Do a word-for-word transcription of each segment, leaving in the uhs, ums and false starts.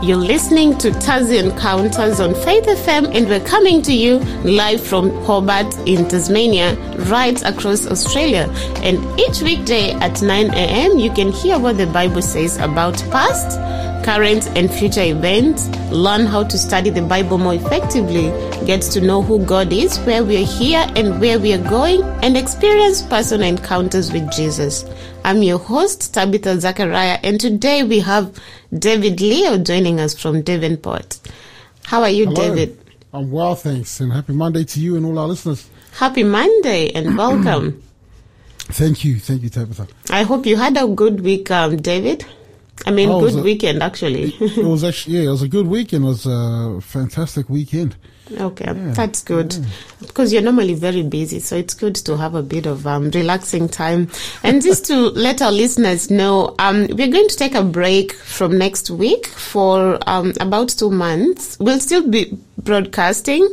You're listening to Tassie Encounters on Faith F M, and we're coming to you live from Hobart in Tasmania, right across Australia. And each weekday at nine a.m. you can hear what the Bible says about past, current and future events, learn how to study the Bible more effectively, get to know who God is, where we are here and where we are going, and experience personal encounters with Jesus. I'm your host, Tabitha Zachariah, and today we have David Leo joining us from Devonport. How are you, Hello. David? I'm well, thanks, and happy Monday to you and all our listeners. Happy Monday and welcome. Thank you, thank you, Tabitha. I hope you had a good week, um, David. I mean, oh, good a, weekend, actually. It, it was actually, yeah, it was a good weekend. It was a fantastic weekend. Okay, yeah, that's good. Yeah. Because you're normally very busy, so it's good to have a bit of um, relaxing time. And just to let our listeners know, um, we're going to take a break from next week for um, about two months. We'll still be broadcasting,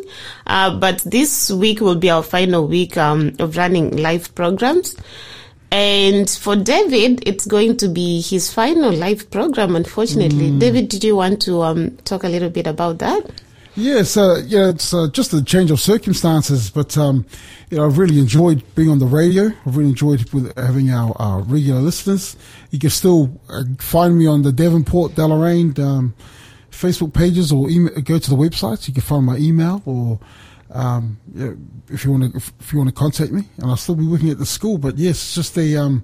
uh, but this week will be our final week um, of running live programs. And for David, it's going to be his final live program, unfortunately. Mm. David, did you want to um, talk a little bit about that? Yes, uh, yeah, it's uh, just a change of circumstances, but um, you know, I've really enjoyed being on the radio. I've really enjoyed with having our, our regular listeners. You can still find me on the Devonport, Deloraine um, Facebook pages, or email, go to the website. You can find my email, or Um, yeah, if you want to, if, if you want to contact me, and I'll still be working at the school. But yes, just the, um,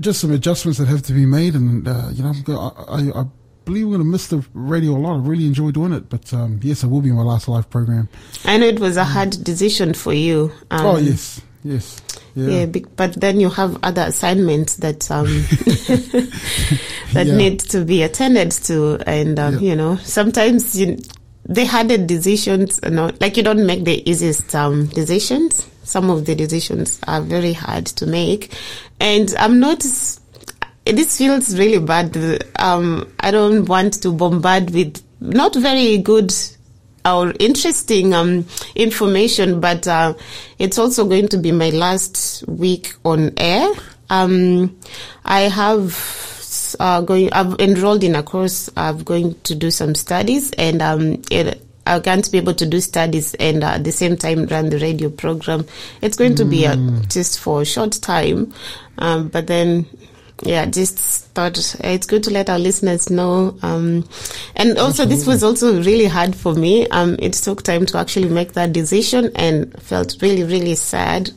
just some adjustments that have to be made, and uh, you know, I'm gonna, I, I believe we're going to miss the radio a lot. I really enjoy doing it, but um, yes, it will be my last live program. I know it was a hard decision for you. Um, oh yes, yes. Yeah. yeah, but then you have other assignments that um, that yeah. need to be attended to, and um, yeah. you know, sometimes you. They had the decisions, you know, like you don't make the easiest um, decisions. Some of the decisions are very hard to make. And I'm not, this feels really bad. Um, I don't want to bombard with not very good or interesting um, information, but uh, it's also going to be my last week on air. Um, I have... Uh, going, I've enrolled in a course. I'm going to do some studies, and um, it, I can't be able to do studies and uh, at the same time run the radio program. It's going mm. to be uh, just for a short time, um, but then, yeah, just thought it's good to let our listeners know. Um, and also, Absolutely. This was also really hard for me. Um, it took time to actually make that decision, and felt really, really sad.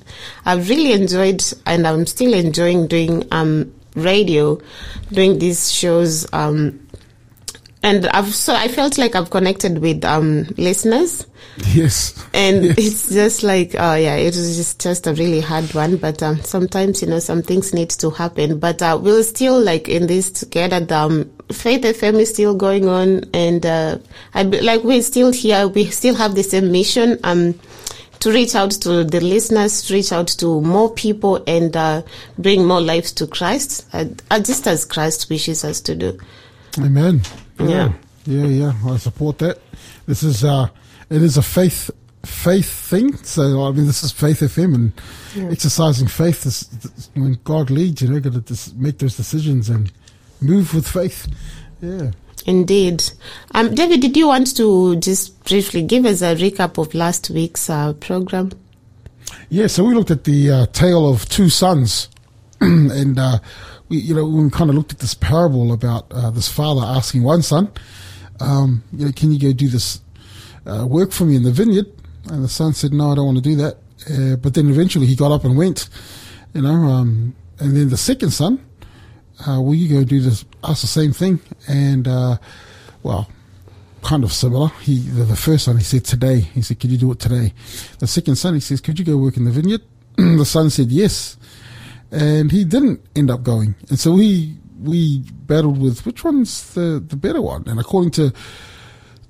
I've really enjoyed, and I'm still enjoying doing um. radio, doing these shows, um and I've so I felt like I've connected with um listeners. Yes, and yes. It's just like oh uh, yeah, it was just just a really hard one. But um, sometimes you know some things need to happen. But uh, we're still like in this together. The, um, Faith F M is still going on, and uh, I like we're still here. We still have the same mission. Um. To reach out to the listeners, reach out to more people, and uh, bring more lives to Christ, uh, just as Christ wishes us to do. Amen. Yeah, yeah, yeah. I support that. This is uh, it is a faith, faith thing. So I mean, this is Faith F M, and yeah. exercising faith is when God leads. You know, got to just make those decisions and move with faith. Yeah. Indeed. Um, David, did you want to just briefly give us a recap of last week's uh, program? Yeah, so we looked at the uh, tale of two sons, and uh, we, you know, we kind of looked at this parable about uh, this father asking one son, um, you know, can you go do this uh, work for me in the vineyard? And the son said, no, I don't want to do that. Uh, but then eventually he got up and went, you know, um, and then the second son, Uh, will you go do this? Ask the same thing, and uh, well, kind of similar. He, the, the first son, he said today. He said, "Could you do it today?" The second son, he says, "Could you go work in the vineyard?" The son said, "Yes," and he didn't end up going. And so we we battled with which one's the the better one. And according to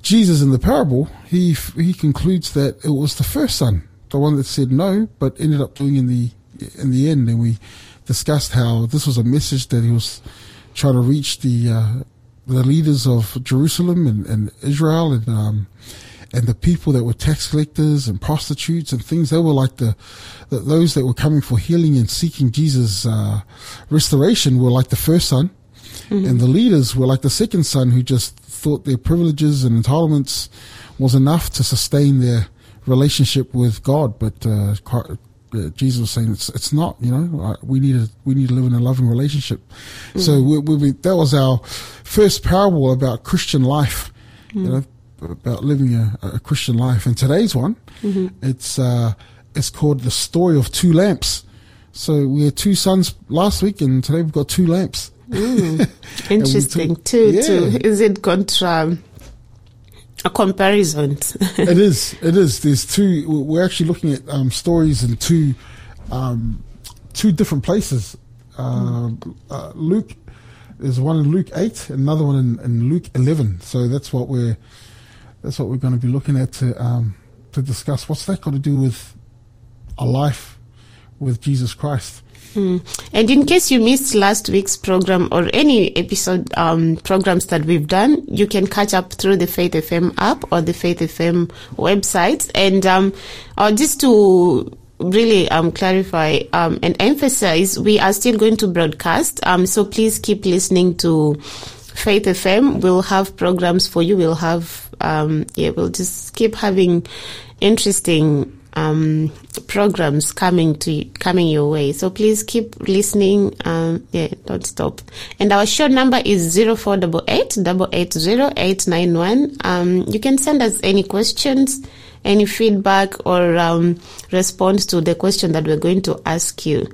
Jesus in the parable, he he concludes that it was the first son, the one that said no, but ended up doing in the in the end, and we. Discussed how this was a message that he was trying to reach the uh, the leaders of Jerusalem and, and Israel and um, and the people that were tax collectors and prostitutes and things. They were like the, the those that were coming for healing and seeking Jesus' uh, restoration were like the first son Mm-hmm. And the leaders were like the second son, who just thought their privileges and entitlements was enough to sustain their relationship with God. But uh, Jesus was saying it's it's not. You know, we need to we need to live in a loving relationship. Mm-hmm. So we, we, that was our first parable about Christian life. Mm-hmm. You know, about living a, a Christian life. And today's one, mm-hmm. it's uh, it's called The Story of Two Lamps. So we had two sons last week, and today we've got two lamps. Mm. Interesting. Talk, two, yeah. two. Is it contra a comparison? It is. It is. There's two. We're actually looking at um, stories in two, um, two different places. Uh, mm. uh, Luke, there's one in Luke eight, another one in, in Luke eleven. So that's what we're that's what we're going to be looking at to um, to discuss. What's that got to do with a life with Jesus Christ? Mm. And in case you missed last week's program or any episode um, programs that we've done, you can catch up through the Faith F M app or the Faith F M website. And um, uh, just to really um, clarify um, and emphasize, we are still going to broadcast. Um, so please keep listening to Faith F M. We'll have programs for you. We'll have, um, yeah, we'll just keep having interesting Um, programs coming to coming your way. So please keep listening. Um, yeah, don't stop. And our show number is zero four eight eight, eight eight zero, eight nine one. Um, you can send us any questions, any feedback, or um, response to the question that we're going to ask you.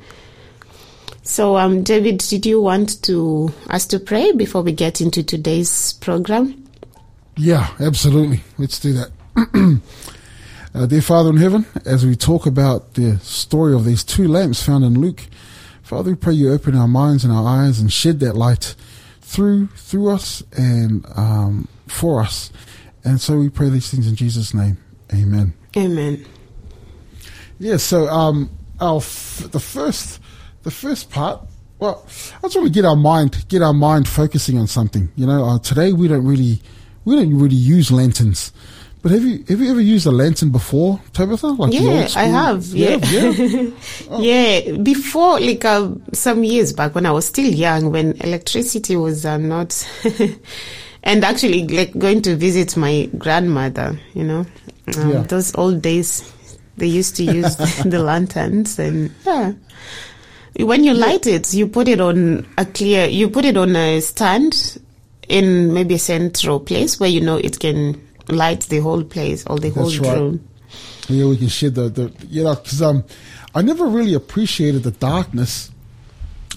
So, um, David, did you want to us to pray before we get into today's program? Yeah, absolutely. Let's do that. Uh, dear Father in heaven, as we talk about the story of these two lamps found in Luke, Father, we pray you open our minds and our eyes and shed that light through through us and um, for us. And so we pray these things in Jesus' name. Amen. Amen. Yeah, so um, our f- the first the first part, well, I just want to get our mind get our mind focusing on something. You know, uh, today we don't really we don't really use lanterns. But have you have you ever used a lantern before, Tabitha? Like yeah, I have. Yeah, yeah. Yeah. Oh. Yeah, before, like uh, some years back when I was still young, when electricity was uh, not, and actually like going to visit my grandmother, you know, um, yeah. Those old days, they used to use the lanterns, and yeah, when you light it, you put it on a clear, you put it on a stand in maybe a central place where you know it can light the whole place or the That's whole room. Right. Yeah, we can share the, the you know, because um, I never really appreciated the darkness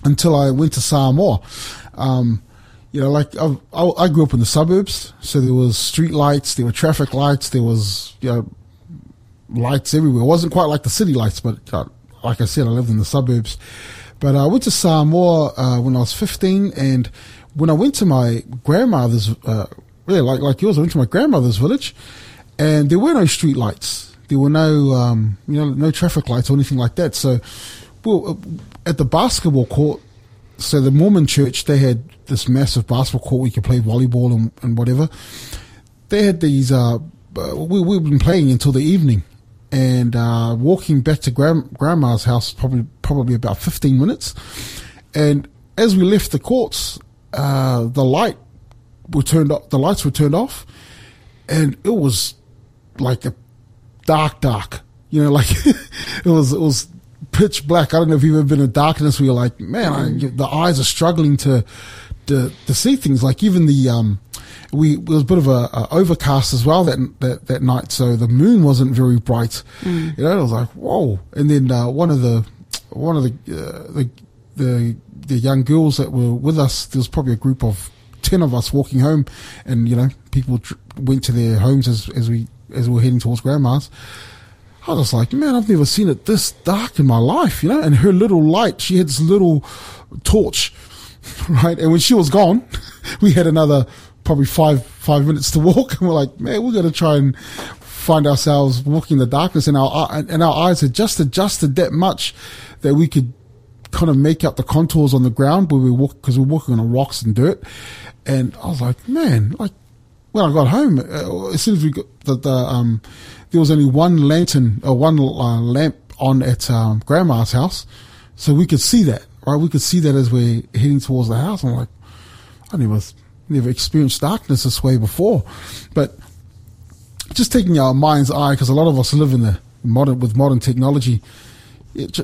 until I went to Samoa. Um, you know, like I, I, I grew up in the suburbs, so there was street lights, there were traffic lights, there was you know lights everywhere. It wasn't quite like the city lights, but uh, like I said, I lived in the suburbs. But I went to Samoa uh, when I was fifteen, and when I went to my grandmother's. Uh, Yeah, like like yours, I went to my grandmother's village, and there were no street lights. There were no, um, you know, no traffic lights or anything like that. So, well, at the basketball court, so the Mormon church, they had this massive basketball court where you could play volleyball and, and whatever. They had these. Uh, we we've been playing until the evening, and uh, walking back to gran- grandma's house probably probably about fifteen minutes. And as we left the courts, uh, the light. were turned up, the lights were turned off, and it was like a dark, dark, you know, like it was, it was pitch black. I don't know if you've ever been in darkness where you're like, man, I, the eyes are struggling to, to, to see things. Like even the, um, we, it was a bit of a, a overcast as well that, that, that night. So the moon wasn't very bright, mm. you know, it was like, whoa. And then, uh, one of the, one of the, uh, the, the, the young girls that were with us, there was probably a group of ten of us walking home, and you know people tr- went to their homes as as we as we were heading towards grandma's. I was like, man, I've never seen it this dark in my life, you know. And her little light, she had this little torch, right? And when she was gone, we had another probably five five minutes to walk, and we're like, man, we're gonna try and find ourselves walking in the darkness. And our and our eyes had just adjusted that much that we could kind of make out the contours on the ground where we walk, because we're walking on rocks and dirt. And I was like, man, like when I got home, uh, as soon as we got the, the um, there was only one lantern or one uh, lamp on at um, grandma's house, so we could see that, right? We could see that as we're heading towards the house. I'm like, I never, never experienced darkness this way before. But just taking our mind's eye, because a lot of us live in the modern with modern technology,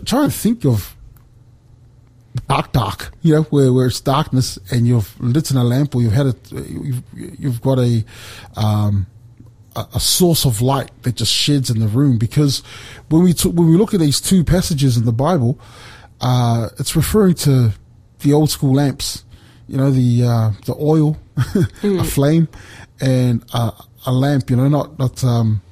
try and think of dark, dark, you know, where, where it's darkness and you've lit in a lamp, or you've had a, you've, you've got a, um, a source of light that just sheds in the room. Because when we t- when we look at these two passages in the Bible, uh, it's referring to the old school lamps, you know, the uh, the oil, mm. a flame, and uh, a lamp. You know, not not. Um,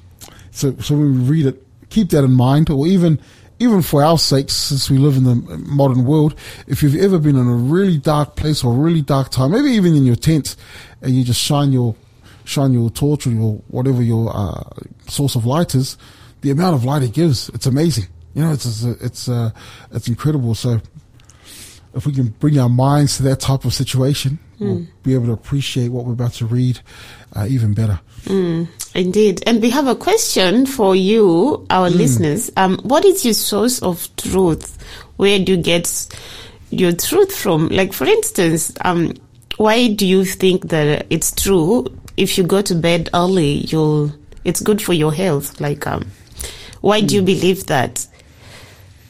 so so when we read it, keep that in mind. Or even even for our sakes, since we live in the modern world, if you've ever been in a really dark place or a really dark time, maybe even in your tent, and you just shine your shine your torch or your, whatever your uh, source of light is, the amount of light it gives, it's amazing. You know, it's it's uh, it's incredible. So if we can bring our minds to that type of situation, mm. we'll be able to appreciate what we're about to read uh, even better. Mm, indeed. And we have a question for you, our mm. listeners. Um, what is your source of truth? Where do you get your truth from? Like, for instance, um, why do you think that it's true? If you go to bed early, you'll it's good for your health. Like, um, why do you believe that?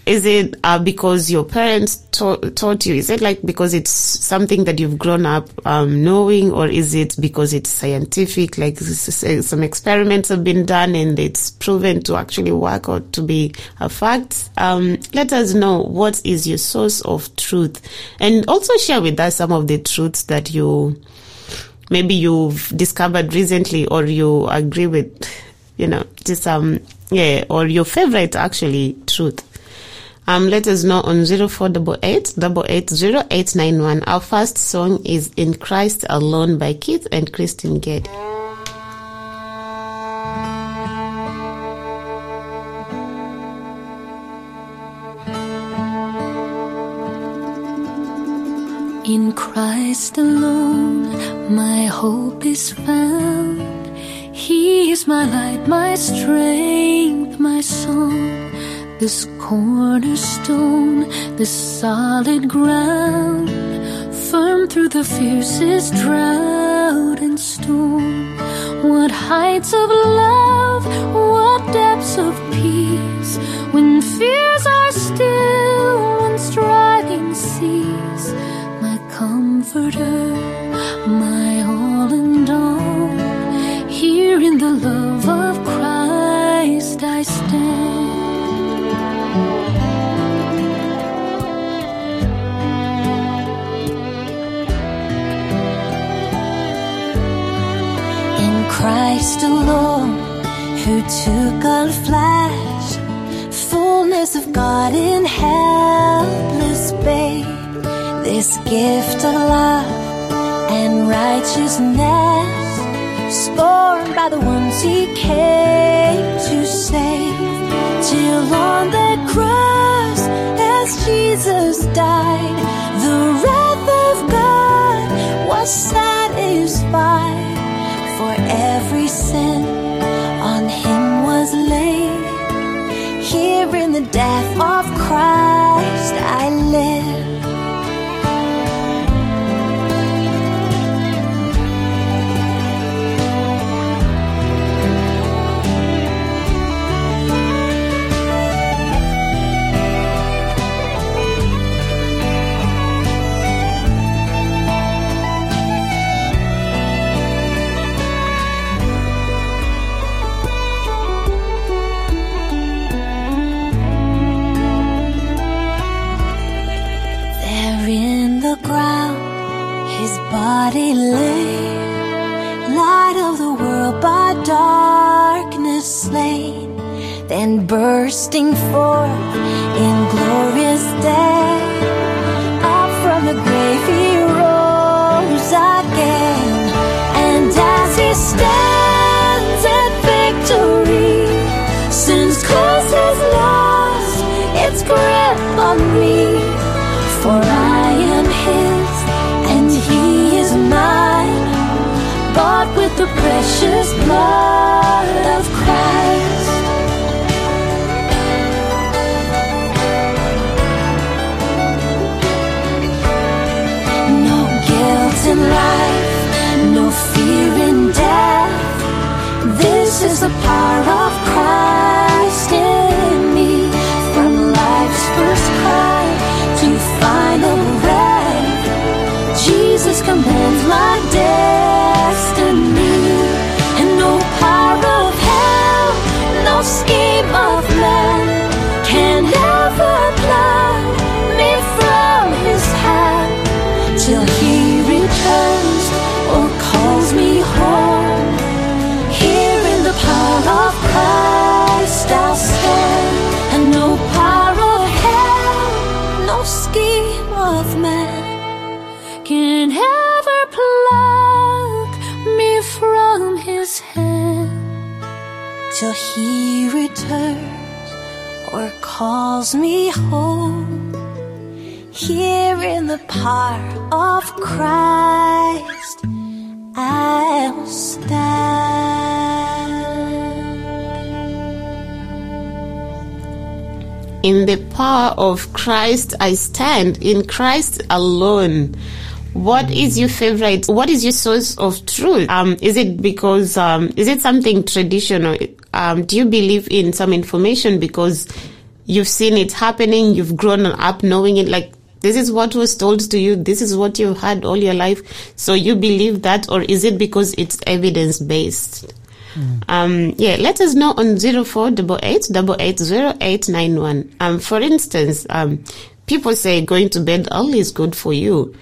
Is it uh, because your parents ta- taught you? Is it like because it's something that you've grown up um, knowing, or is it because it's scientific? Like some experiments have been done and it's proven to actually work or to be a fact. Um, let us know what is your source of truth, and also share with us some of the truths that you. Maybe you've discovered recently, or you agree with, you know, just, um, yeah, or your favorite, actually, truth. Um, let us know on zero four eight eight, eight eight zero, eight nine one. Our first song is In Christ Alone by Keith and Kristyn Getty. In Christ alone, my hope is found. He is my light, my strength, my song. This cornerstone, this solid ground, firm through the fiercest drought and storm. What heights of love, what depths of peace, when fears are still, when striving cease. Comforter, my all and all, here in the love of Christ I stand. In Christ alone, who took on flesh, fullness of God in helpless babe. This gift of love and righteousness, scorned by the ones he came to save. Till on that cross, as Jesus died, the wrath of God was satisfied. For every sin on him was laid. Here in the death of Christ I live. Body lay, light of the world by darkness slain, then bursting forth in glorious day, up from the grave he rose again. And as he stands at victory, sin's curse has lost its grip on me, for I am his and he mine, bought with the precious blood of Christ. No guilt in life. His commands my destiny, and no power of hell, no scheme of man can ever pluck me from His hand till He returns or calls me home. Here in the power of Christ I'll stand, and no power of hell, no scheme of man can ever pluck me from His hand till He returns or calls me home. Here in the power of Christ I will stand. In the power of Christ I stand, in Christ alone. What is your favorite? What is your source of truth? Um, is it because, um, is it something traditional? Um, do you believe in some information because you've seen it happening, you've grown up knowing it, like this is what was told to you, this is what you've had all your life, so you believe that, or is it because it's evidence-based? Mm. Um, yeah, let us know on zero four eight eight eight zero eight nine one. Um, for instance, um, people say going to bed early is good for you.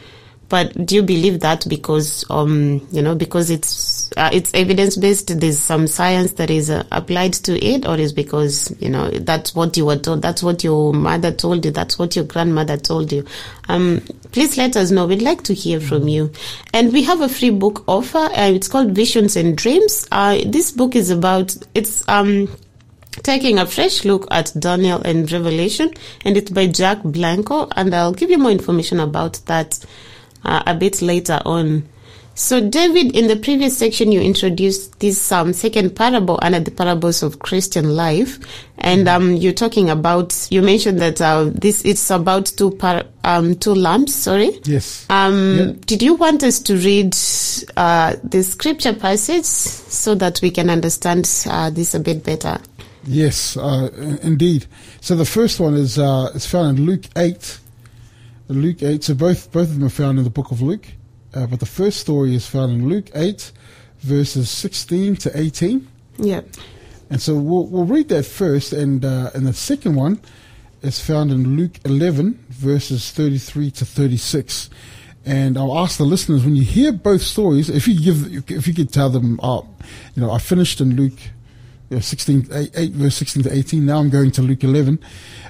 But do you believe that because, um, you know, because it's uh, it's evidence-based, there's some science that is uh, applied to it, or is because, you know, that's what you were told, that's what your mother told you, that's what your grandmother told you? Um, please let us know. We'd like to hear from you. And we have a free book offer. Uh, it's called Visions and Dreams. Uh, this book is about, it's um taking a fresh look at Daniel and Revelation, and it's by Jack Blanco, and I'll give you more information about that Uh, a bit later on. So, David, in the previous section, you introduced this um, second parable under the parables of Christian life, and um, you're talking about. You mentioned that uh, this it's about two par- um, two lamps. Sorry. Yes. Um, yeah. Did you want us to read uh, the scripture passage so that we can understand uh, this a bit better? Yes, uh, indeed. So the first one is uh, it's found in Luke eight. Luke eight, so both both of them are found in the book of Luke, uh, but the first story is found in Luke eight, verses sixteen to eighteen. Yeah, and so we'll we'll read that first, and uh, and the second one is found in Luke eleven, verses thirty-three to thirty-six. And I'll ask the listeners, when you hear both stories, if you give if you could tell them, uh, you know, I finished in Luke yeah, sixteen, eight, eight, verse sixteen to eighteen. Now I'm going to Luke eleven,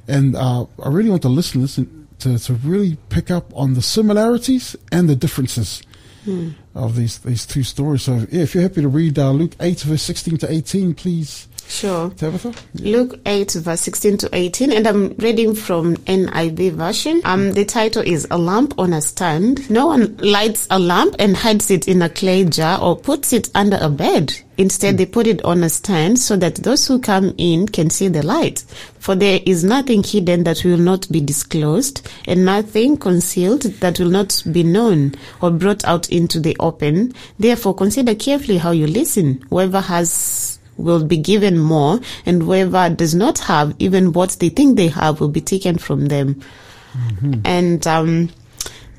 and uh, I really want the listeners and To, to really pick up on the similarities and the differences hmm. of these, these two stories. So yeah, if you're happy to read uh, Luke eight, verse sixteen to eighteen, please. Sure. Tabitha? Yeah. Luke eight, verse sixteen to eighteen, and I'm reading from N I V version. Um, the title is A Lamp on a Stand. No one lights a lamp and hides it in a clay jar or puts it under a bed. Instead, mm. they put it on a stand so that those who come in can see the light. For there is nothing hidden that will not be disclosed, and nothing concealed that will not be known or brought out into the open. Therefore, consider carefully how you listen. Whoever has will be given more, and whoever does not have, even what they think they have will be taken from them. Mm-hmm. And um,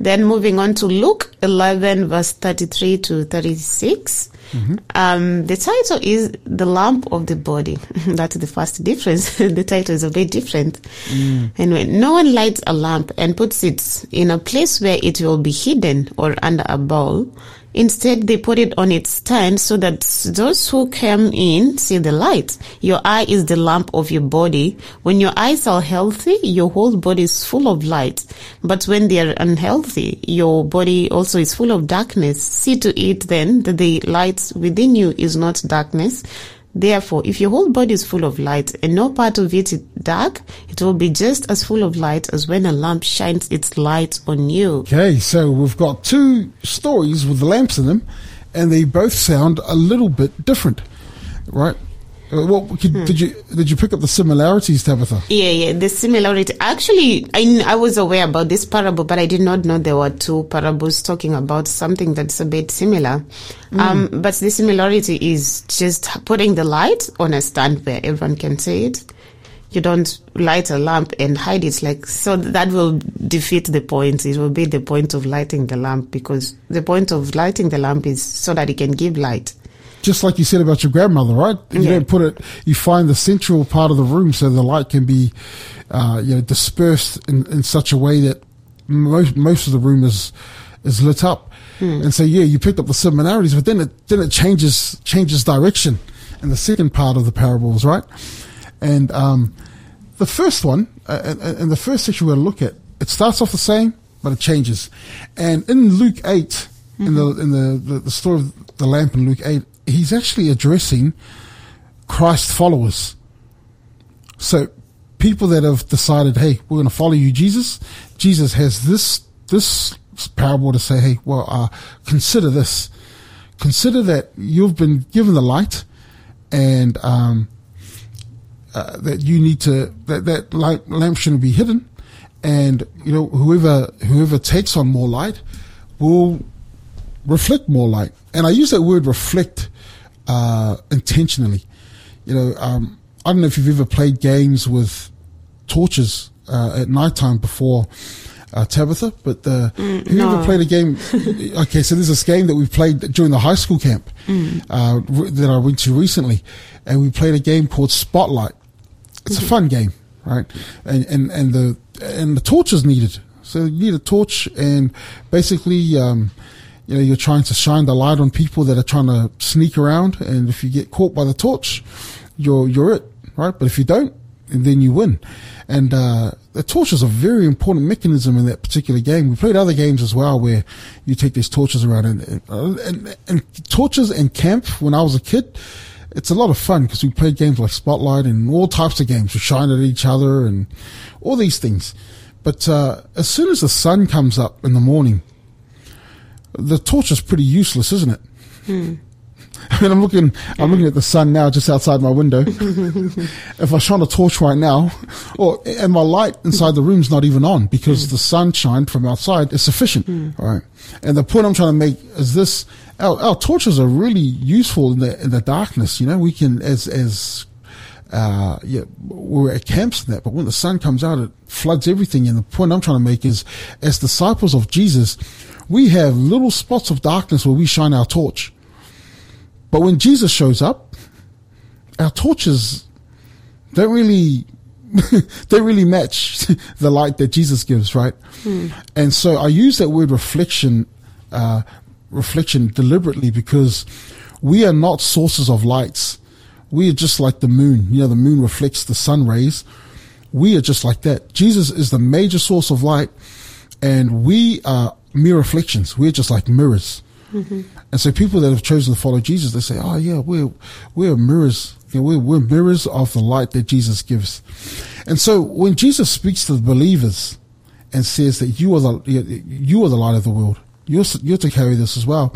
then moving on to Luke eleven, verse thirty-three to thirty-six. Mm-hmm. Um, the title is The Lamp of the Body. That's the first difference. The title is a bit different. Mm. Anyway, no one lights a lamp and puts it in a place where it will be hidden or under a bowl. Instead, they put it on its stand so that those who come in see the light. Your eye is the lamp of your body. When your eyes are healthy, your whole body is full of light. But when they are unhealthy, your body also is full of darkness. See to it then that the light within you is not darkness. Therefore, if your whole body is full of light and no part of it is dark, it will be just as full of light as when a lamp shines its light on you. Okay, so we've got two stories with lamps in them, and they both sound a little bit different, right? Well, could, hmm. did you did you pick up the similarities, Tabitha? Yeah, yeah, the similarity. Actually, I, I was aware about this parable, but I did not know there were two parables talking about something that's a bit similar. Mm. Um, but the similarity is just putting the light on a stand where everyone can see it. You don't light a lamp and hide it. Like, so that will defeat the point. It will be the point of lighting the lamp, because the point of lighting the lamp is so that it can give light. Just like you said about your grandmother, right? You yeah. don't put it, you find the central part of the room so the light can be, uh, you know, dispersed in, in such a way that most, most of the room is, is lit up. Mm. And so, yeah, you picked up the similarities, but then it, then it changes, changes direction in the second part of the parables, right? And, um, the first one, uh, and the first section we're going to look at, it starts off the same, but it changes. And in Luke eight, mm-hmm. in the, in the, the, the story of the lamp in Luke eight, he's actually addressing Christ followers. So people that have decided, hey, we're going to follow you, Jesus. Jesus has this, this parable to say, hey, well, uh, consider this. Consider that you've been given the light, and, um, Uh, that you need to, that, that light, lamp shouldn't be hidden. And, you know, whoever, whoever takes on more light will reflect more light. And I use that word reflect, uh, intentionally. You know, um, I don't know if you've ever played games with torches, uh, at nighttime before, uh, Tabitha, but the, mm, who no. ever played a game? Okay. So there's this game that we played during the high school camp, mm. uh, re- that I went to recently. And we played a game called Spotlight. It's a fun game, right? And, and, and the, and the torch is needed. So you need a torch, and basically, um, you know, you're trying to shine the light on people that are trying to sneak around. And if you get caught by the torch, you're, you're it, right? But if you don't, then you win. And, uh, the torch is a very important mechanism in that particular game. We played other games as well where you take these torches around, and, and, and, and torches and camp when I was a kid. It's a lot of fun because we played games like Spotlight and all types of games. We shine at each other and all these things. But uh, as soon as the sun comes up in the morning, the torch is pretty useless, isn't it? Hmm. I mean, I'm looking, I'm looking at the sun now just outside my window. If I shine a torch right now, or and my light inside the room's not even on, because mm. the sunshine from outside is sufficient. Mm. All right. And the point I'm trying to make is this: our, our torches are really useful in the in the darkness. You know, we can as as uh yeah we're at camps and that, but when the sun comes out, it floods everything. And the point I'm trying to make is, as disciples of Jesus, we have little spots of darkness where we shine our torch. But when Jesus shows up, our torches don't really don't really match the light that Jesus gives, right? Mm. And so I use that word reflection, uh, reflection deliberately, because we are not sources of lights. We are just like the moon. You know, the moon reflects the sun rays. We are just like that. Jesus is the major source of light, and we are mere reflections. We're just like mirrors. Mm-hmm. And so people that have chosen to follow Jesus, they say, oh yeah, we're, we're mirrors. You know, we're, we're mirrors of the light that Jesus gives. And so when Jesus speaks to the believers and says that you are the, you are the light of the world, you're, you're to carry this as well.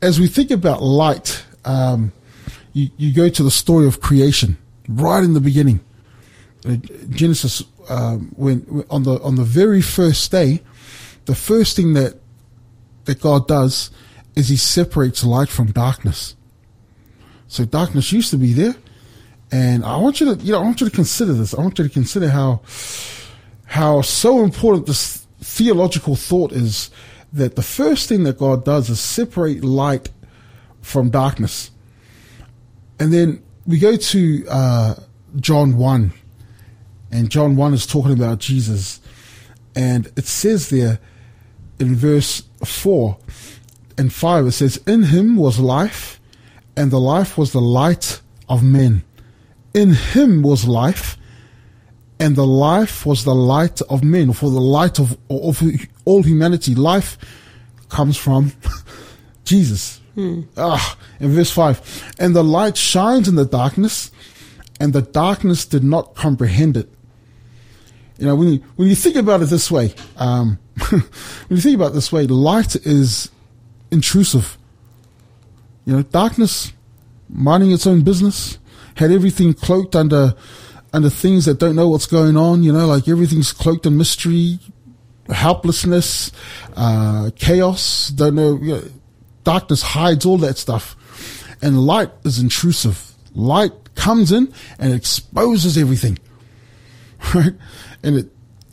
As we think about light, um, you, you go to the story of creation right in the beginning. Genesis, um, when on the, on the very first day, the first thing that that God does is he separates light from darkness. So darkness used to be there. And I want you to, you know, I want you to consider this. I want you to consider how, how so important this theological thought is, that the first thing that God does is separate light from darkness. And then we go to, uh, John one, and John one is talking about Jesus. And it says there in verse four and five, it says, in him was life, and the life was the light of men. In him was life, and the life was the light of men, for the light of, of all humanity. Life comes from Jesus. Hmm. Ah, in verse five, and the light shines in the darkness, and the darkness did not comprehend it. You know, when you, when you think about it this way, um, when you think about it this way, light is intrusive. You know, darkness, minding its own business, had everything cloaked under, under things that don't know what's going on. You know, like everything's cloaked in mystery, helplessness, uh, chaos, don't know, you know, darkness hides all that stuff. And light is intrusive. Light comes in and exposes everything, right? And it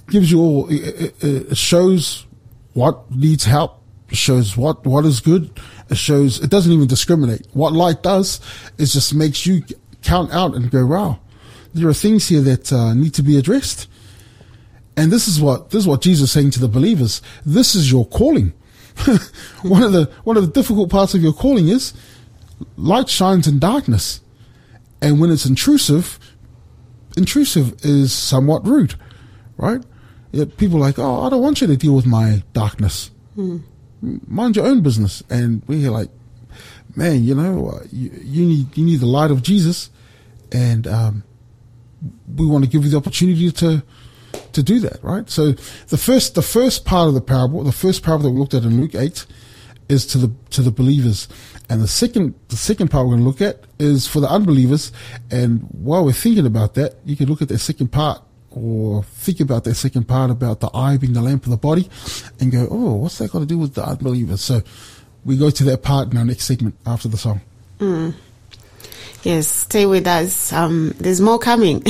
gives you all, it, it, it shows what needs help, it shows what, what is good, it shows, it doesn't even discriminate. What light does is just makes you count out and go, wow, there are things here that uh, need to be addressed. And this is what, this is what Jesus is saying to the believers. This is your calling. one of the, one of the difficult parts of your calling is light shines in darkness. And when it's intrusive, intrusive is somewhat rude, right? Yet people are like, oh, I don't want you to deal with my darkness. Mm. Mind your own business. And we're like, man, you know, you, you need, you need the light of Jesus. And, um, we want to give you the opportunity to, to do that, right? So the first, the first part of the parable, the first parable that we looked at in Luke eight is to the, to the believers. And the second, the second part we're going to look at is for the unbelievers. And while we're thinking about that, you can look at that second part or think about that second part about the eye being the lamp of the body and go, oh, what's that got to do with the unbelievers? So we go to that part in our next segment after the song. Mm. Yes, stay with us. Um, there's more coming.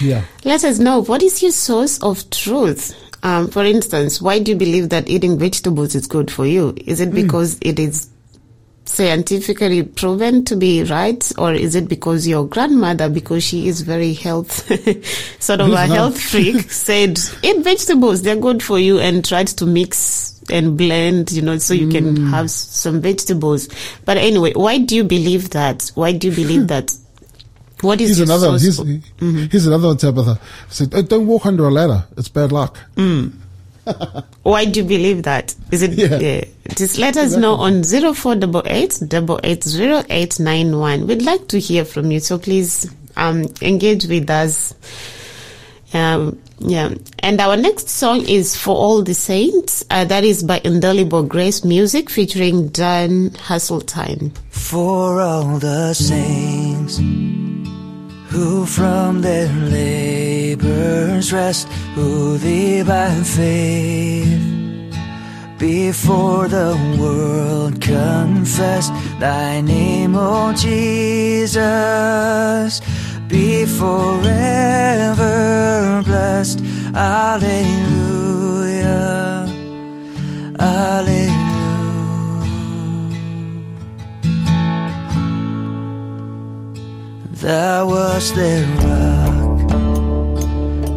Yeah. Let us know, what is your source of truth? Um, for instance, why do you believe that eating vegetables is good for you? Is it because mm. it is scientifically proven to be right, or is it because your grandmother, because she is very health, sort of a health freak, said, eat vegetables, they're good for you, and tried to mix and blend, you know, so you can mm. have some vegetables. But anyway, why do you believe that? Why do you believe that? What is here's your another? Here's, mm-hmm. here's another one, Tabitha. Said, oh, don't walk under a ladder. It's bad luck. Mm. Why do you believe that? Is it? Yeah. Uh, just let us exactly. know on zero four double eight double eight zero eight nine one. We'd like to hear from you, so please um, engage with us. Um, yeah, and our next song is For All the Saints. Uh, that is by Indelible Grace Music featuring Dan Haseltine. For all the saints who from their labors rest, who thee by faith before the world confess thy name, O Jesus, be forever blessed. Alleluia, alleluia. Thou wast their rock,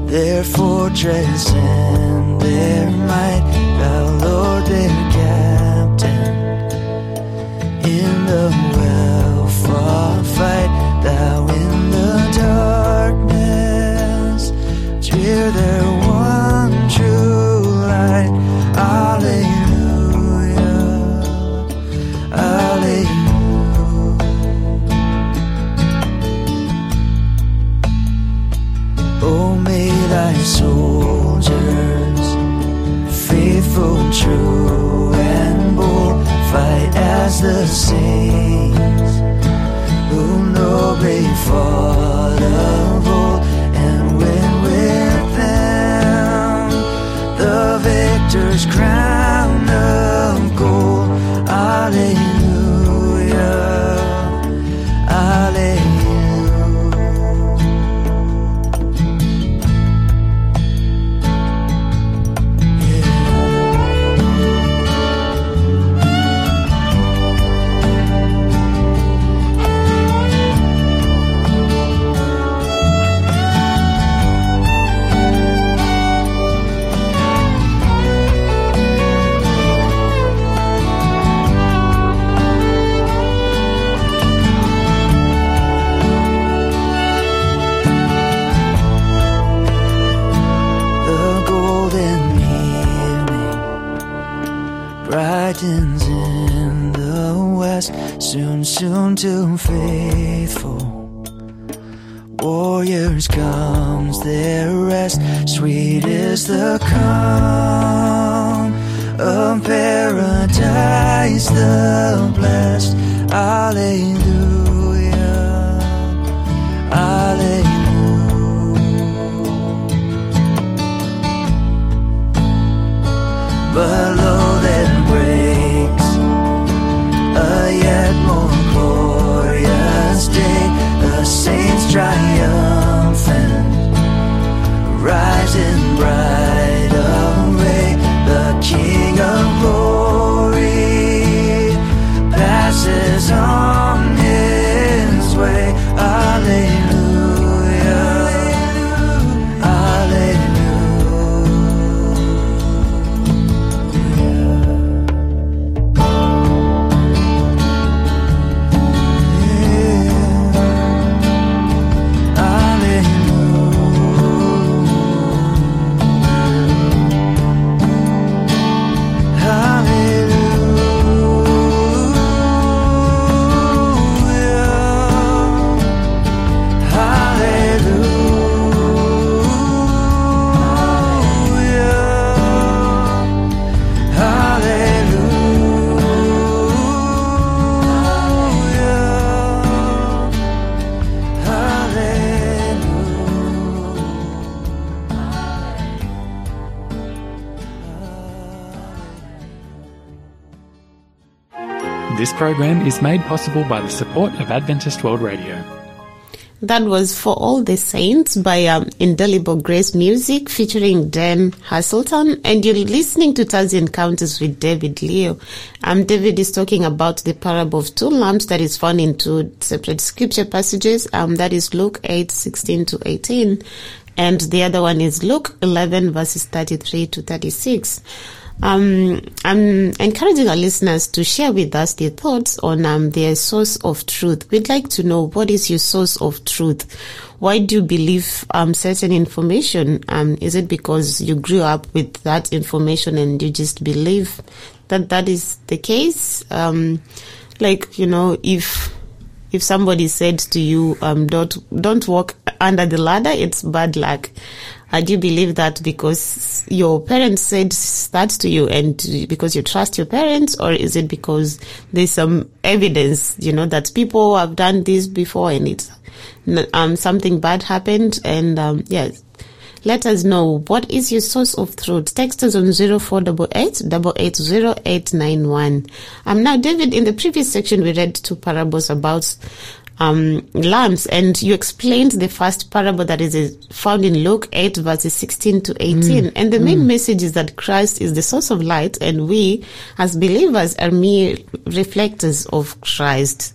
their fortress and their might, thou Lord their captain in the well-fought fight. Thou in the darkness cheer their one true light. Alleluia, alleluia. Oh, may thy soldiers, faithful, true, and bold, fight as the saints who nobly followable, and win with them the victor's crown of gold. Alleluia, alleluia. Yeah. Brightens in the west, soon, soon to faithful warriors comes their rest. Sweet is the calm of paradise, the blessed. Alleluia, alleluia. But lo, that breaks a yet more glorious day. The This program is made possible by the support of Adventist World Radio. That was For All the Saints by um, Indelible Grace Music featuring Dan Haseltine, and you're listening to Tassie Encounters with David Leo. Um, David is talking about the parable of two lamps that is found in two separate scripture passages. Um, that is Luke eight sixteen to eighteen, and the other one is Luke eleven verses thirty three to thirty six. Um, I'm encouraging our listeners to share with us their thoughts on um, their source of truth. We'd like to know, what is your source of truth? Why do you believe um, certain information? Um, is it because you grew up with that information and you just believe that that is the case? Um, like, you know, if if somebody said to you, um, don't don't walk under the ladder, it's bad luck. I do believe that because your parents said that to you and because you trust your parents, or is it because there's some evidence, you know, that people have done this before and it's um, something bad happened? And um, yes, let us know, what is your source of truth? Text us on zero four eight eight eight zero eight nine one. Um, now, David, in the previous section, we read two parables about Um, lamps, and you explained the first parable that is found in Luke eight verses sixteen to eighteen, mm. and the main mm. message is that Christ is the source of light, and we as believers are mere reflectors of Christ.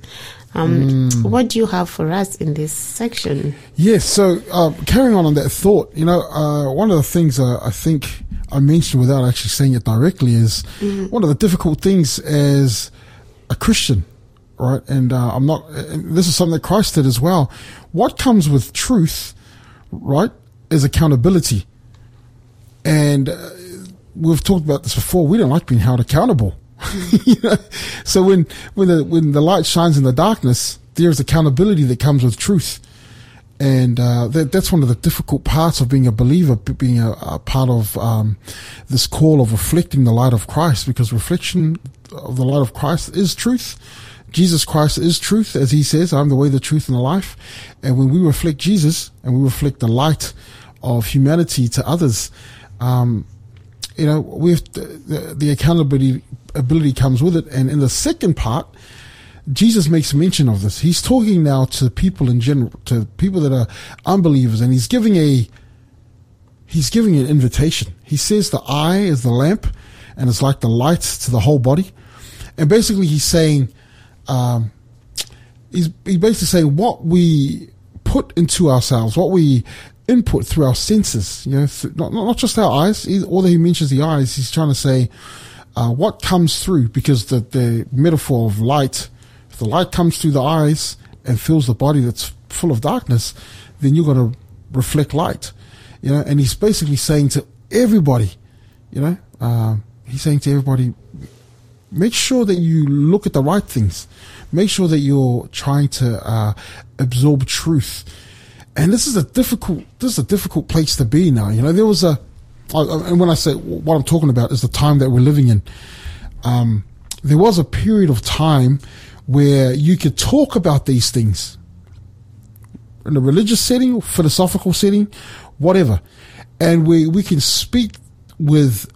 Um, mm. What do you have for us in this section? Yes, so uh, carrying on on that thought, you know, uh, one of the things uh, I think I mentioned without actually saying it directly is mm. one of the difficult things as a Christian. Right, and uh, I'm not. And this is something that Christ did as well. What comes with truth, right, is accountability. And uh, we've talked about this before. We don't like being held accountable. You know? So when when the when the light shines in the darkness, there is accountability that comes with truth, and uh, that that's one of the difficult parts of being a believer, being a, a part of um, this call of reflecting the light of Christ, because reflection of the light of Christ is truth. Jesus Christ is truth, as he says, I'm the way, the truth, and the life. And when we reflect Jesus and we reflect the light of humanity to others, um, you know, we have to, the, the accountability ability comes with it. And in the second part, Jesus makes mention of this. He's talking now to people in general, to people that are unbelievers, and he's giving a, he's giving an invitation. He says the eye is the lamp, and it's like the light to the whole body. And basically he's saying, Um, he's, he's basically saying what we put into ourselves, what we input through our senses, you know, th- not, not just our eyes. He, although he mentions the eyes, he's trying to say uh, what comes through, because the, the metaphor of light, if the light comes through the eyes and fills the body that's full of darkness, then you're going to reflect light, you know. And he's basically saying to everybody, you know, uh, he's saying to everybody, make sure that you look at the right things. Make sure that you're trying to uh, absorb truth. And this is a difficult. This is a difficult place to be now. You know, there was a, and when I say what I'm talking about is the time that we're living in. Um, there was a period of time where you could talk about these things in a religious setting, philosophical setting, whatever, and we we can speak with,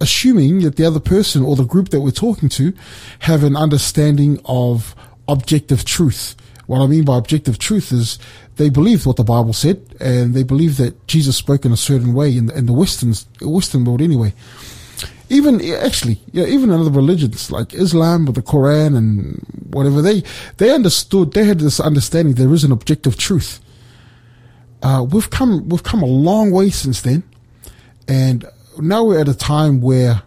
assuming that the other person or the group that we're talking to have an understanding of objective truth. What I mean by objective truth is they believed what the Bible said, and they believed that Jesus spoke in a certain way in the, in the Western, Western world anyway. Even actually, you know, even in other religions like Islam or the Quran and whatever, they, they understood, they had this understanding there is an objective truth. Uh, we've come, we've come a long way since then, and now we're at a time where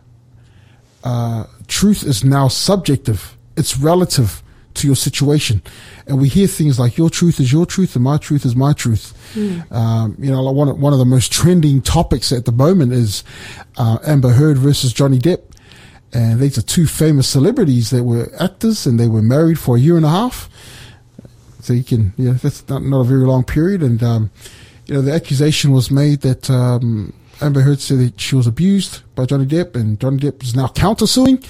uh, truth is now subjective. It's relative to your situation. And we hear things like, your truth is your truth and my truth is my truth. Mm. Um, you know, one of, one of the most trending topics at the moment is uh, Amber Heard versus Johnny Depp. And these are two famous celebrities that were actors, and they were married for a year and a half. So you can, yeah, that's not, not a very long period. And, um, you know, the accusation was made that Um, Amber Heard said that she was abused by Johnny Depp, and Johnny Depp is now countersuing.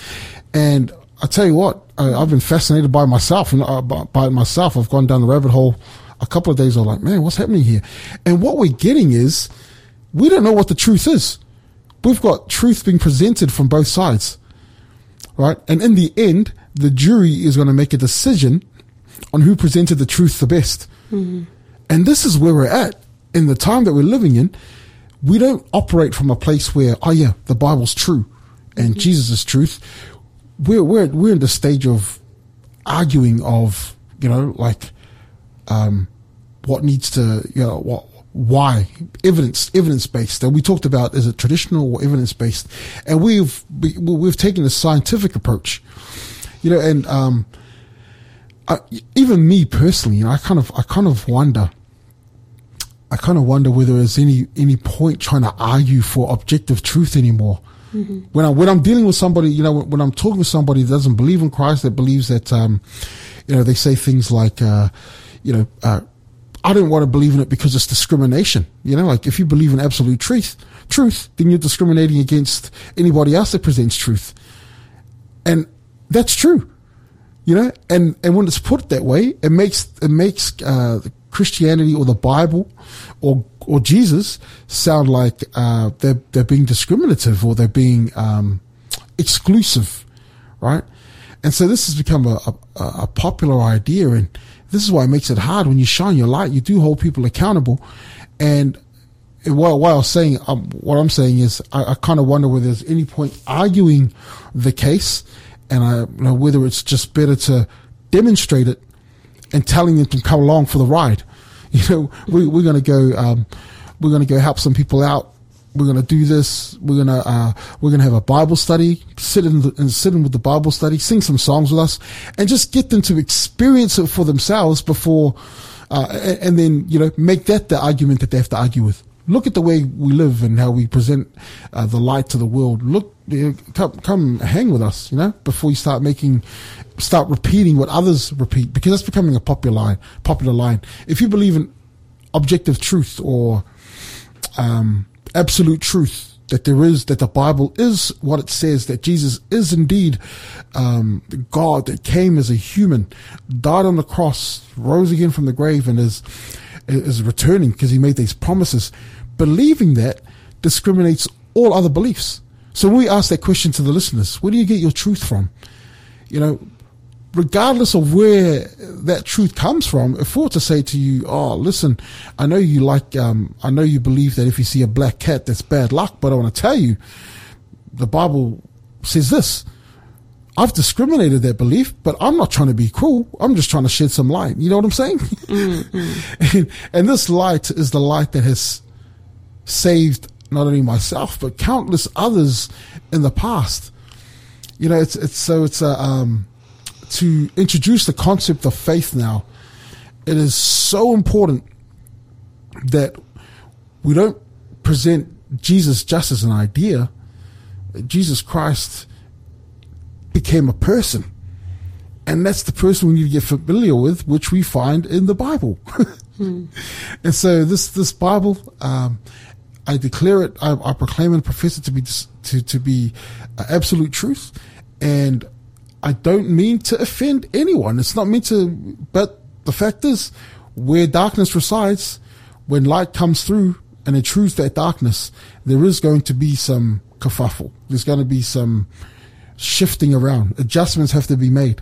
And I tell you what, I, I've been fascinated by myself, and uh, by, by myself, I've gone down the rabbit hole a couple of days. I'm like, man, what's happening here? And what we're getting is, we don't know what the truth is. We've got truth being presented from both sides, right? And in the end, the jury is going to make a decision on who presented the truth the best. Mm-hmm. And this is where we're at in the time that we're living in. We don't operate from a place where, oh yeah, the Bible's true and mm-hmm. Jesus is truth. We're, we're, we're in the stage of arguing of, you know, like, um, what needs to, you know, what, why evidence, evidence based. And we talked about, is it traditional or evidence based? And we've, we, we've taken a scientific approach, you know, and, um, I, even me personally, you know, I kind of, I kind of wonder, I kind of wonder whether there's any, any point trying to argue for objective truth anymore. Mm-hmm. When I, when I'm dealing with somebody, you know, when, when I'm talking to somebody that doesn't believe in Christ, that believes that, um, you know, they say things like, uh, you know, uh, I don't want to believe in it because it's discrimination. You know, like if you believe in absolute truth, truth, then you're discriminating against anybody else that presents truth. And that's true, you know, and, and when it's put that way, it makes, it makes, uh, Christianity or the Bible or, or Jesus sound like, uh, they're, they're being discriminative or they're being, um, exclusive, right? And so this has become a, a, a popular idea, and this is why it makes it hard. When you shine your light, you do hold people accountable. And while, while saying, um, what I'm saying is I, I kind of wonder whether there's any point arguing the case, and I you know whether it's just better to demonstrate it and telling them to come along for the ride. You know, we, we're going to go, um, we're going to go help some people out. We're going to do this. We're going to, uh, we're going to have a Bible study, sit in the, and sit in with the Bible study, sing some songs with us, and just get them to experience it for themselves before, uh, and, and then, you know, make that the argument that they have to argue with. Look at the way we live and how we present, uh, the light to the world. Look, you know, come, come hang with us, you know, before you start making, start repeating what others repeat, because that's becoming a popular line, popular line. If you believe in objective truth or, um, absolute truth, that there is, that the Bible is what it says, that Jesus is indeed um God that came as a human, died on the cross, rose again from the grave, and is is returning because he made these promises. Believing that discriminates all other beliefs. So when we ask that question to the listeners, where do you get your truth from? You know, regardless of where that truth comes from, if we were to say to you, oh, listen, I know you like, um, I know you believe that if you see a black cat, that's bad luck, but I want to tell you, the Bible says this. I've discriminated that belief, but I'm not trying to be cruel. I'm just trying to shed some light. You know what I'm saying? Mm-hmm. and, and this light is the light that has saved not only myself, but countless others in the past. You know, it's, it's, so it's a, um, to introduce the concept of faith now, it is so important that we don't present Jesus just as an idea. Jesus Christ became a person, and that's the person we need to get familiar with, which we find in the Bible. mm. And so this this Bible, um, I declare it, I, I proclaim and profess it to be to to be uh, absolute truth, and I don't mean to offend anyone. It's not meant to, but the fact is, where darkness resides, when light comes through and intrudes that darkness, there is going to be some kerfuffle. There's going to be some shifting around. Adjustments have to be made.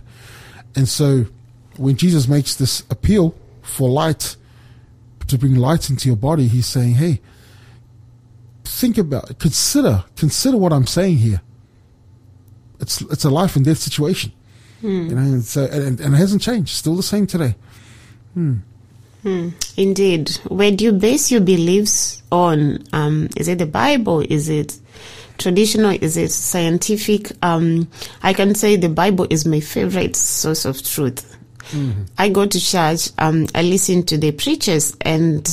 And so when Jesus makes this appeal for light, to bring light into your body, he's saying, hey, think about, consider, consider what I'm saying here. It's it's a life and death situation, mm. you know. And so and, and it hasn't changed; still the same today. Mm. Mm. Indeed, where do you base your beliefs on? Um, is it the Bible? Is it traditional? Is it scientific? Um, I can say the Bible is my favorite source of truth. Mm-hmm. I go to church. Um, I listen to the preachers, and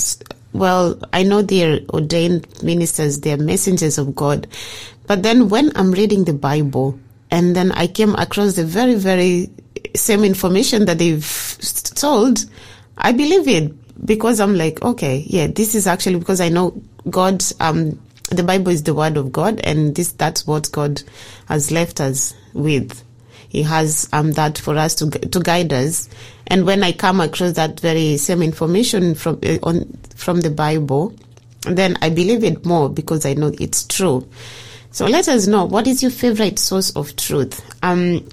well, I know they're ordained ministers; they're messengers of God. But then, when I'm reading the Bible, and then I came across the very, very same information that they've told, I believe it, because I'm like, okay, yeah, this is actually, because I know God, um, the Bible is the word of God, and this, that's what God has left us with. He has, um, that for us to, to guide us. And when I come across that very same information from, uh, on, from the Bible, then I believe it more because I know it's true. So let us know, what is your favorite source of truth? Um,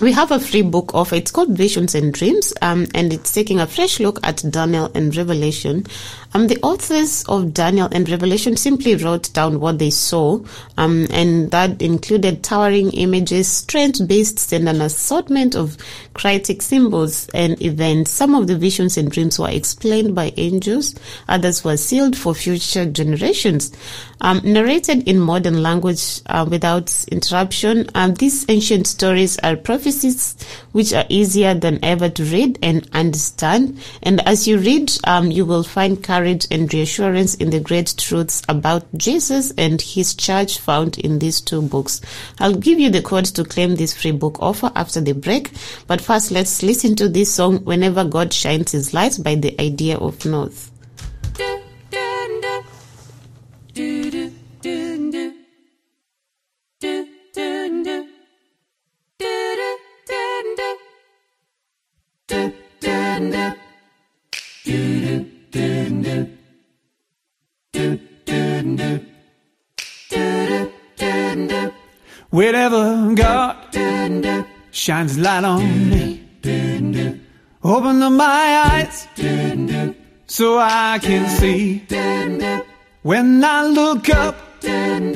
we have a free book offer. It's called Visions and Dreams, um, and it's taking a fresh look at Daniel and Revelation. Um, the authors of Daniel and Revelation simply wrote down what they saw, um, and that included towering images, strange beasts, and an assortment of cryptic symbols and events. Some of the visions and dreams were explained by angels, others were sealed for future generations. Um, narrated in modern language uh, without interruption, um, these ancient stories are prophecies which are easier than ever to read and understand. And as you read, um, you will find courage and reassurance in the great truths about Jesus and his church found in these two books. I'll give you the code to claim this free book offer after the break. But first, let's listen to this song, Whenever God Shines His Light, by the Idea of North. Whenever God shines light on me, open up my eyes so I can see. When I look up in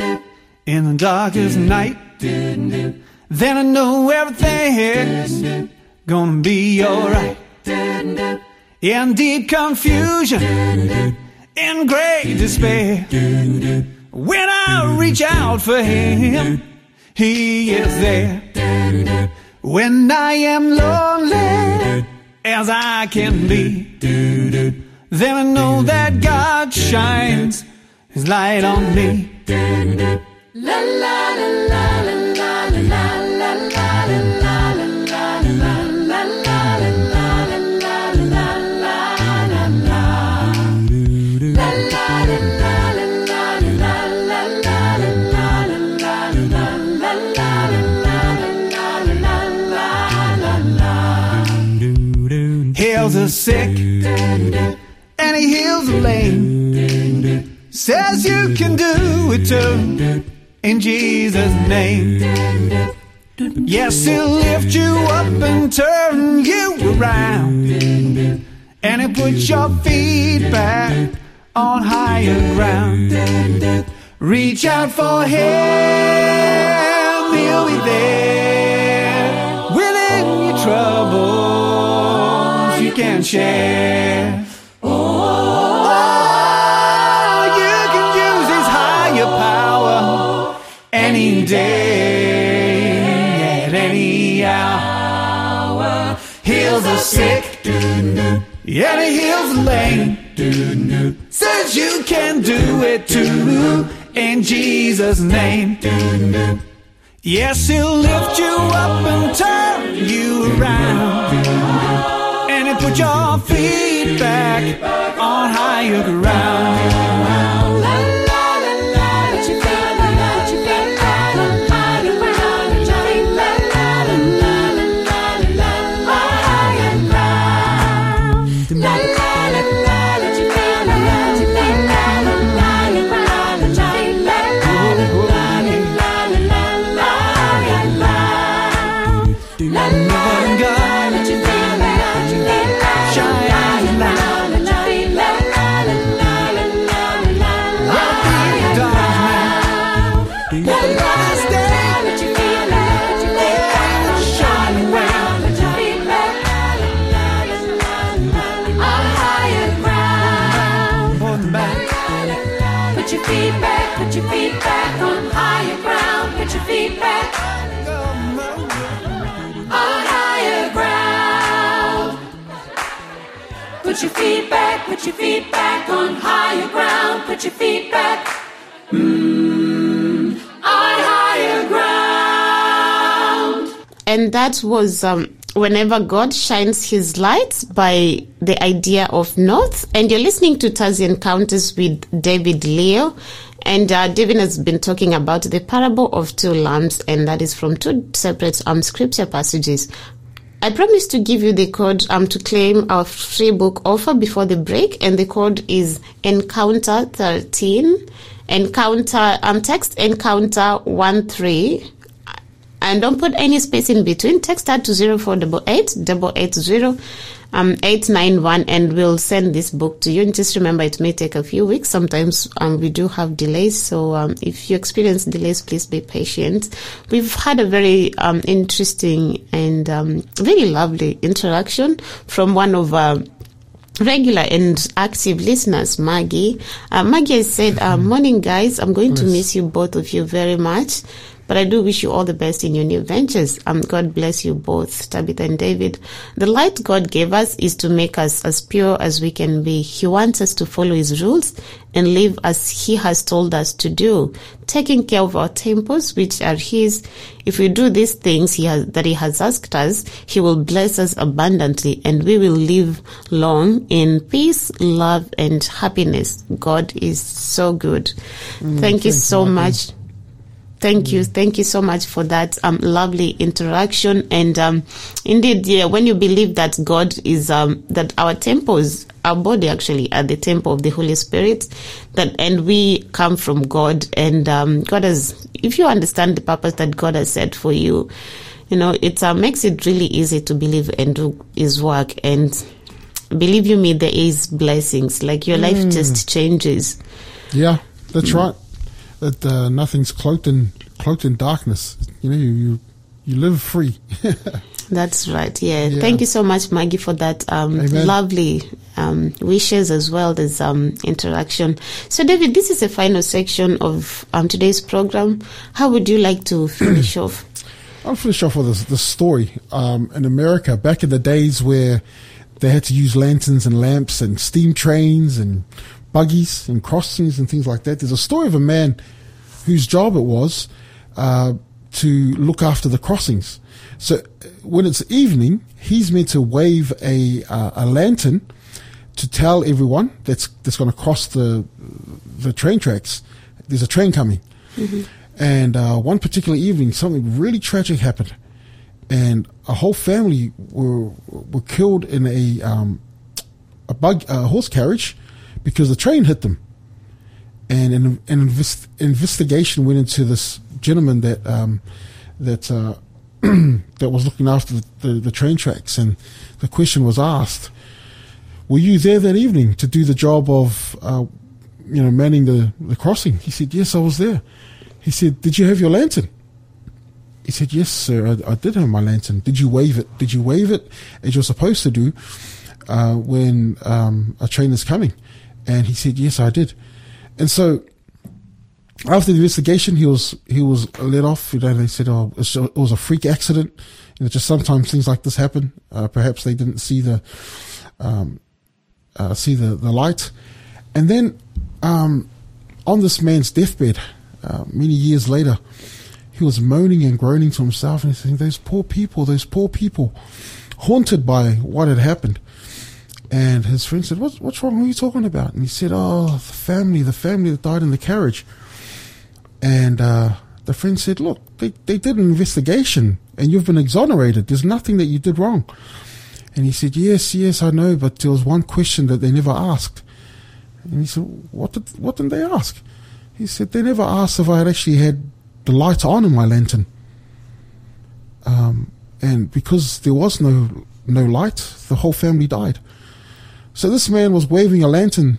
the darkest night, then I know everything's gonna be alright. In deep confusion, in great despair, when I reach out for Him, He is there. When I am lonely as I can be, then I know that God shines His light on me. La la la la la la la la la la. The sick and He heals the lame, says you can do it too in Jesus' name. Yes, He'll lift you up and turn you around, and He'll put your feet back on higher ground. Reach out for Him, He'll be there. Within your trouble can share. Oh, you can use His higher power any day, at any hour. Heals the sick, yeah, He heals the lame. Says you can do it too in Jesus' name. Yes, He'll lift you up and turn you around, and put your feet back on higher ground. La la la la la la la la la la la la la. Put your feet back, put your feet back on higher ground. Put your feet back, mm, on higher ground. And that was um, Whenever God Shines His Light by the Idea of North. And you're listening to Tassie Encounters with David Leo. And uh, David has been talking about the parable of two lambs, and that is from two separate um, scripture passages. I promised to give you the code um, to claim our free book offer before the break, and the code is Encounter thirteen. Encounter um, text Encounter one three and don't put any space in between. Text that to zero four eight eight eight zero eight nine one and we'll send this book to you. And just remember, it may take a few weeks. Sometimes um, we do have delays. So um, if you experience delays, please be patient. We've had a very um, interesting and um, very lovely interaction from one of our regular and active listeners, Maggie. Uh, Maggie has said, uh, morning, guys. I'm going to miss you, both of you, very much. But I do wish you all the best in your new ventures. Um, God bless you both, Tabitha and David. The light God gave us is to make us as pure as we can be. He wants us to follow His rules and live as He has told us to do, taking care of our temples, which are His. If we do these things he has, that He has asked us, He will bless us abundantly, and we will live long in peace, love, and happiness. God is so good. Mm, Thank you so much. Thank you. Thank you so much for that um, lovely interaction. And um, indeed, yeah, when you believe that God is, um, that our temples, our body actually are the temple of the Holy Spirit, that and we come from God. And um, God has, if you understand the purpose that God has set for you, you know, it uh, makes it really easy to believe and do His work. And believe you me, there is blessings. Like your mm. life just changes. Yeah, that's mm. right. That uh, nothing's cloaked in cloaked in darkness. You know, you you, you live free. That's right. Yeah. yeah. Thank you so much, Maggie, for that um, lovely um, wishes as well as um, interaction. So, David, this is the final section of um, today's program. How would you like to finish off? I'll finish off with this, this story um, in America back in the days where they had to use lanterns and lamps and steam trains and buggies and crossings and things like that. There's a story of a man whose job it was uh, to look after the crossings. So when it's evening, he's meant to wave a uh, a lantern to tell everyone that's that's going to cross the the train tracks. There's a train coming. Mm-hmm. And uh, one particular evening, something really tragic happened, and a whole family were were killed in a um, a bug a horse carriage, because the train hit them. And an, an invest, investigation went into this gentleman that um, that uh, that was looking after the, the, the train tracks. And the question was asked, were you there that evening to do the job of uh, you know manning the, the crossing? He said, yes, I was there. He said, did you have your lantern? He said, yes, sir, I, I did have my lantern. Did you wave it? Did you wave it as you're supposed to do uh, when um, a train is coming? And he said, yes, I did. And so after the investigation, he was, he was let off. You know, they said, oh, it was a freak accident. You know, just sometimes things like this happen. Uh, perhaps they didn't see the, um, uh, see the, the light. And then, um, on this man's deathbed, uh, many years later, he was moaning and groaning to himself. And he's saying, those poor people, those poor people haunted by what had happened. And his friend said, what's, what's wrong? What are you talking about? And he said, oh, the family, the family that died in the carriage. And uh, the friend said, look, they, they did an investigation and you've been exonerated. There's nothing that you did wrong. And he said, yes, yes, I know, but there was one question that they never asked. And he said, what did, what did they ask? He said, they never asked if I had actually had the light on in my lantern. Um, and because there was no no light, the whole family died. So this man was waving a lantern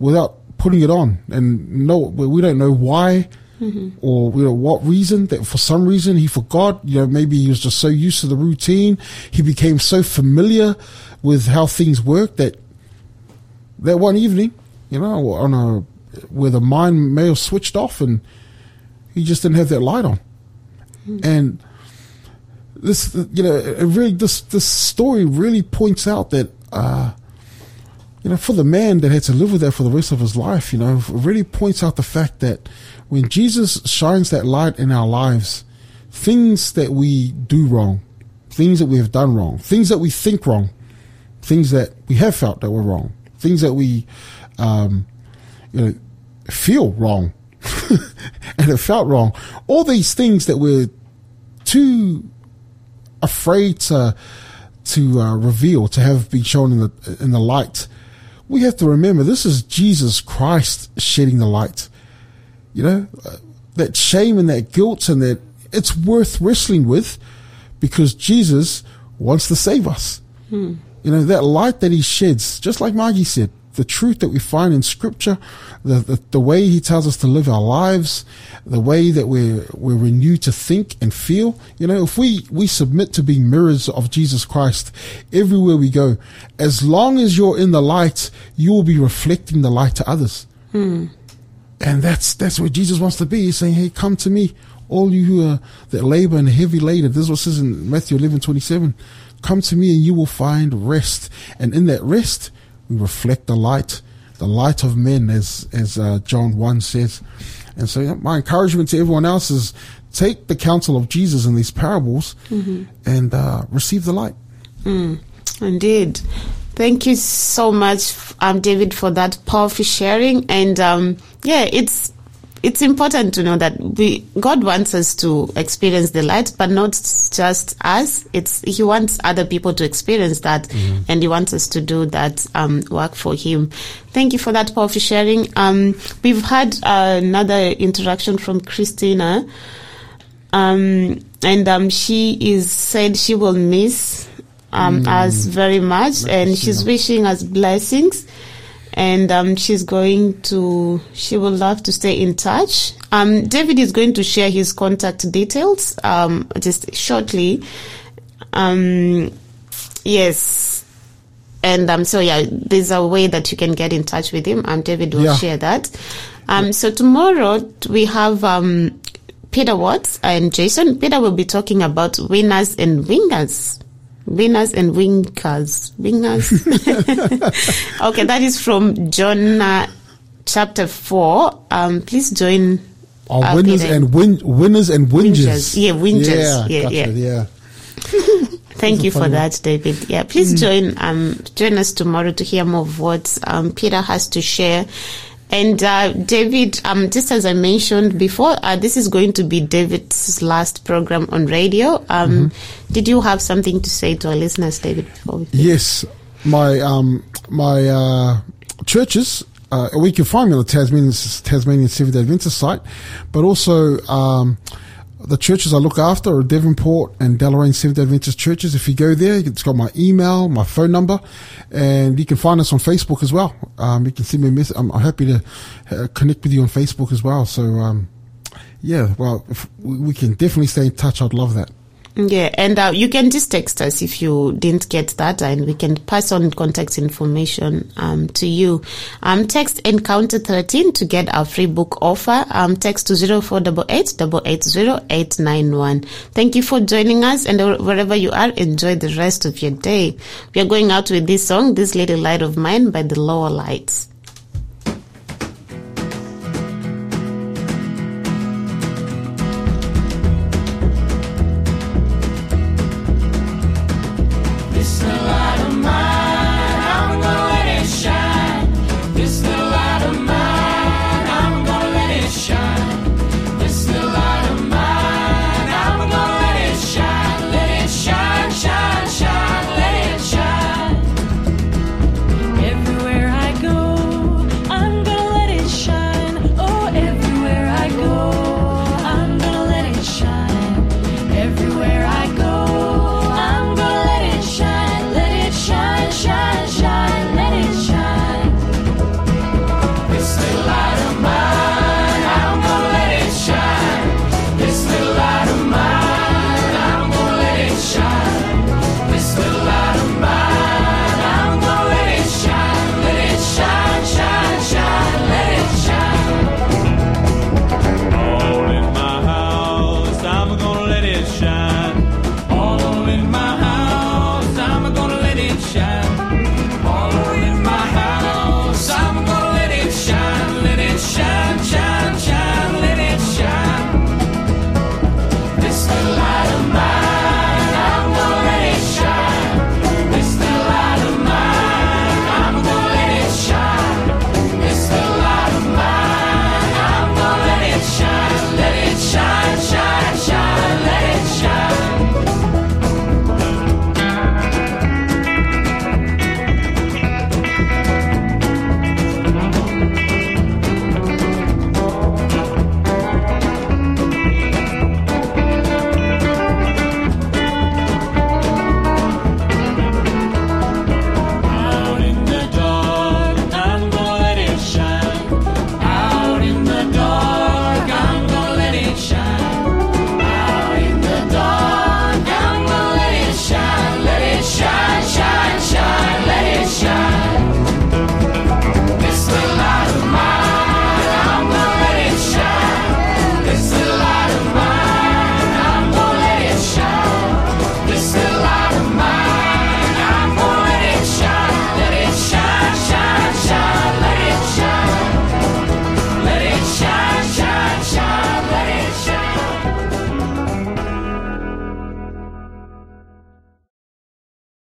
without putting it on, and no, we don't know why mm-hmm. or you know, what reason. That for some reason he forgot. You know, maybe he was just so used to the routine. He became so familiar with how things work that that one evening, you know, on a where the mind may have switched off, and he just didn't have that light on, mm-hmm. and this, you know, it really this this story really points out that. Uh, You know, for the man that had to live with that for the rest of his life, you know, really points out the fact that when Jesus shines that light in our lives, things that we do wrong, things that we have done wrong, things that we think wrong, things that we have felt that were wrong, things that we, um, you know, feel wrong and have felt wrong, all these things that we're too afraid to to uh, reveal, to have been shown in the in the light. We have to remember this is Jesus Christ shedding the light. You know, uh, that shame and that guilt and that it's worth wrestling with, because Jesus wants to save us. Hmm. You know, that light that he sheds, just like Maggie said, the truth that we find in Scripture, the, the the way he tells us to live our lives, the way that we're we're renewed to think and feel. You know, if we we submit to being mirrors of Jesus Christ everywhere we go, as long as you're in the light, you will be reflecting the light to others. Hmm. And that's that's where Jesus wants to be. He's saying, "Hey, come to me, all you who are that labor and heavy laden." This is what it says in Matthew eleven twenty seven. Come to me, and you will find rest. And in that rest, we reflect the light, the light of men, as as uh, John one says. And so my encouragement to everyone else is take the counsel of Jesus in these parables, mm-hmm. and uh, receive the light. Mm, indeed. Thank you so much, um, David, for that powerful sharing. And um, yeah, it's it's important to know that we God wants us to experience the light, but not just us. It's He wants other people to experience that, mm-hmm. and He wants us to do that um, work for Him. Thank you for that powerful sharing. Um, we've had uh, another interaction from Christina, um, and um, she is said she will miss um, mm-hmm. us very much, Bless and she's you. wishing us blessings. And um, she's going to, she would love to stay in touch. Um, David is going to share his contact details um, just shortly. Um, yes. And um, so, yeah, there's a way that you can get in touch with him. Um, David will yeah. share that. Um, yeah. So tomorrow we have um, Peter Watts and Jason. Peter will be talking about winners and wingers. Winners and wingers. Wingers. Okay, that is from John uh, chapter four. Um, please join. Oh, uh, winners, and win- winners and wingers. Yeah, wingers. Yeah, yeah. Gotcha, yeah. yeah. Thank you for one. that, David. Yeah, please mm. join um, join us tomorrow to hear more of what um, Peter has to share. And uh, David, um, just as I mentioned before, uh, this is going to be David's last program on radio. Um, mm-hmm. Did you have something to say to our listeners, David? Before we yes, my um, my uh, churches, uh, we can find me on the Tasmanian, Tasmanian Seventh-day Adventist site, but also um, the churches I look after are Devonport and Deloraine Seventh-day Adventist churches. If you go there, it's got my email, my phone number. And you can find us on Facebook as well. Um, you can send me a message. I'm, I'm happy to uh, connect with you on Facebook as well. So, um, yeah, well, if we can definitely stay in touch. I'd love that. Yeah, and uh, you can just text us if you didn't get that, and we can pass on contact information um, to you. Um, text Encounter thirteen to get our free book offer. Um, text to zero four eight eight eight eight zero eight nine one. Thank you for joining us, and wherever you are, enjoy the rest of your day. We are going out with this song, This Little Light of Mine by the Lower Lights.